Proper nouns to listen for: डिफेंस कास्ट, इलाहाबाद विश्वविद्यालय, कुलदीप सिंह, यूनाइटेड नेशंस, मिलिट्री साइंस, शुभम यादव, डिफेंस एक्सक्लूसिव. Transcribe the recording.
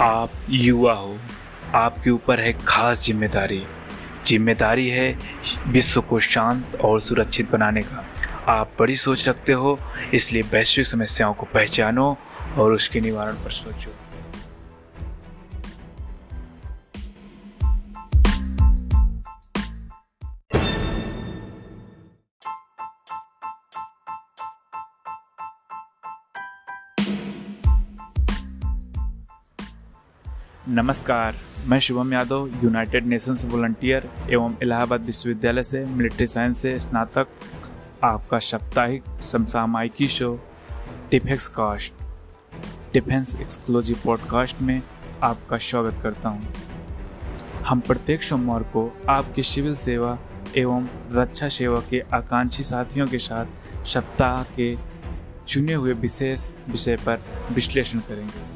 आप युवा हो, आपके ऊपर है खास जिम्मेदारी है विश्व को शांत और सुरक्षित बनाने का। आप बड़ी सोच रखते हो, इसलिए वैश्विक समस्याओं को पहचानो और उसके निवारण पर सोचो। नमस्कार, मैं शुभम यादव यूनाइटेड नेशंस volunteer एवं इलाहाबाद विश्वविद्यालय से मिलिट्री साइंस से स्नातक आपका साप्ताहिक समसामयिकी show डिफेंस कास्ट डिफेंस एक्सक्लूसिव podcast में आपका स्वागत करता हूं। हम प्रत्येक सोमवार को आपकी सिविल सेवा एवं रक्षा सेवा के आकांक्षी साथियों के साथ सप्ताह के चुने हुए विशेष विषय पर विश्लेषण करेंगे।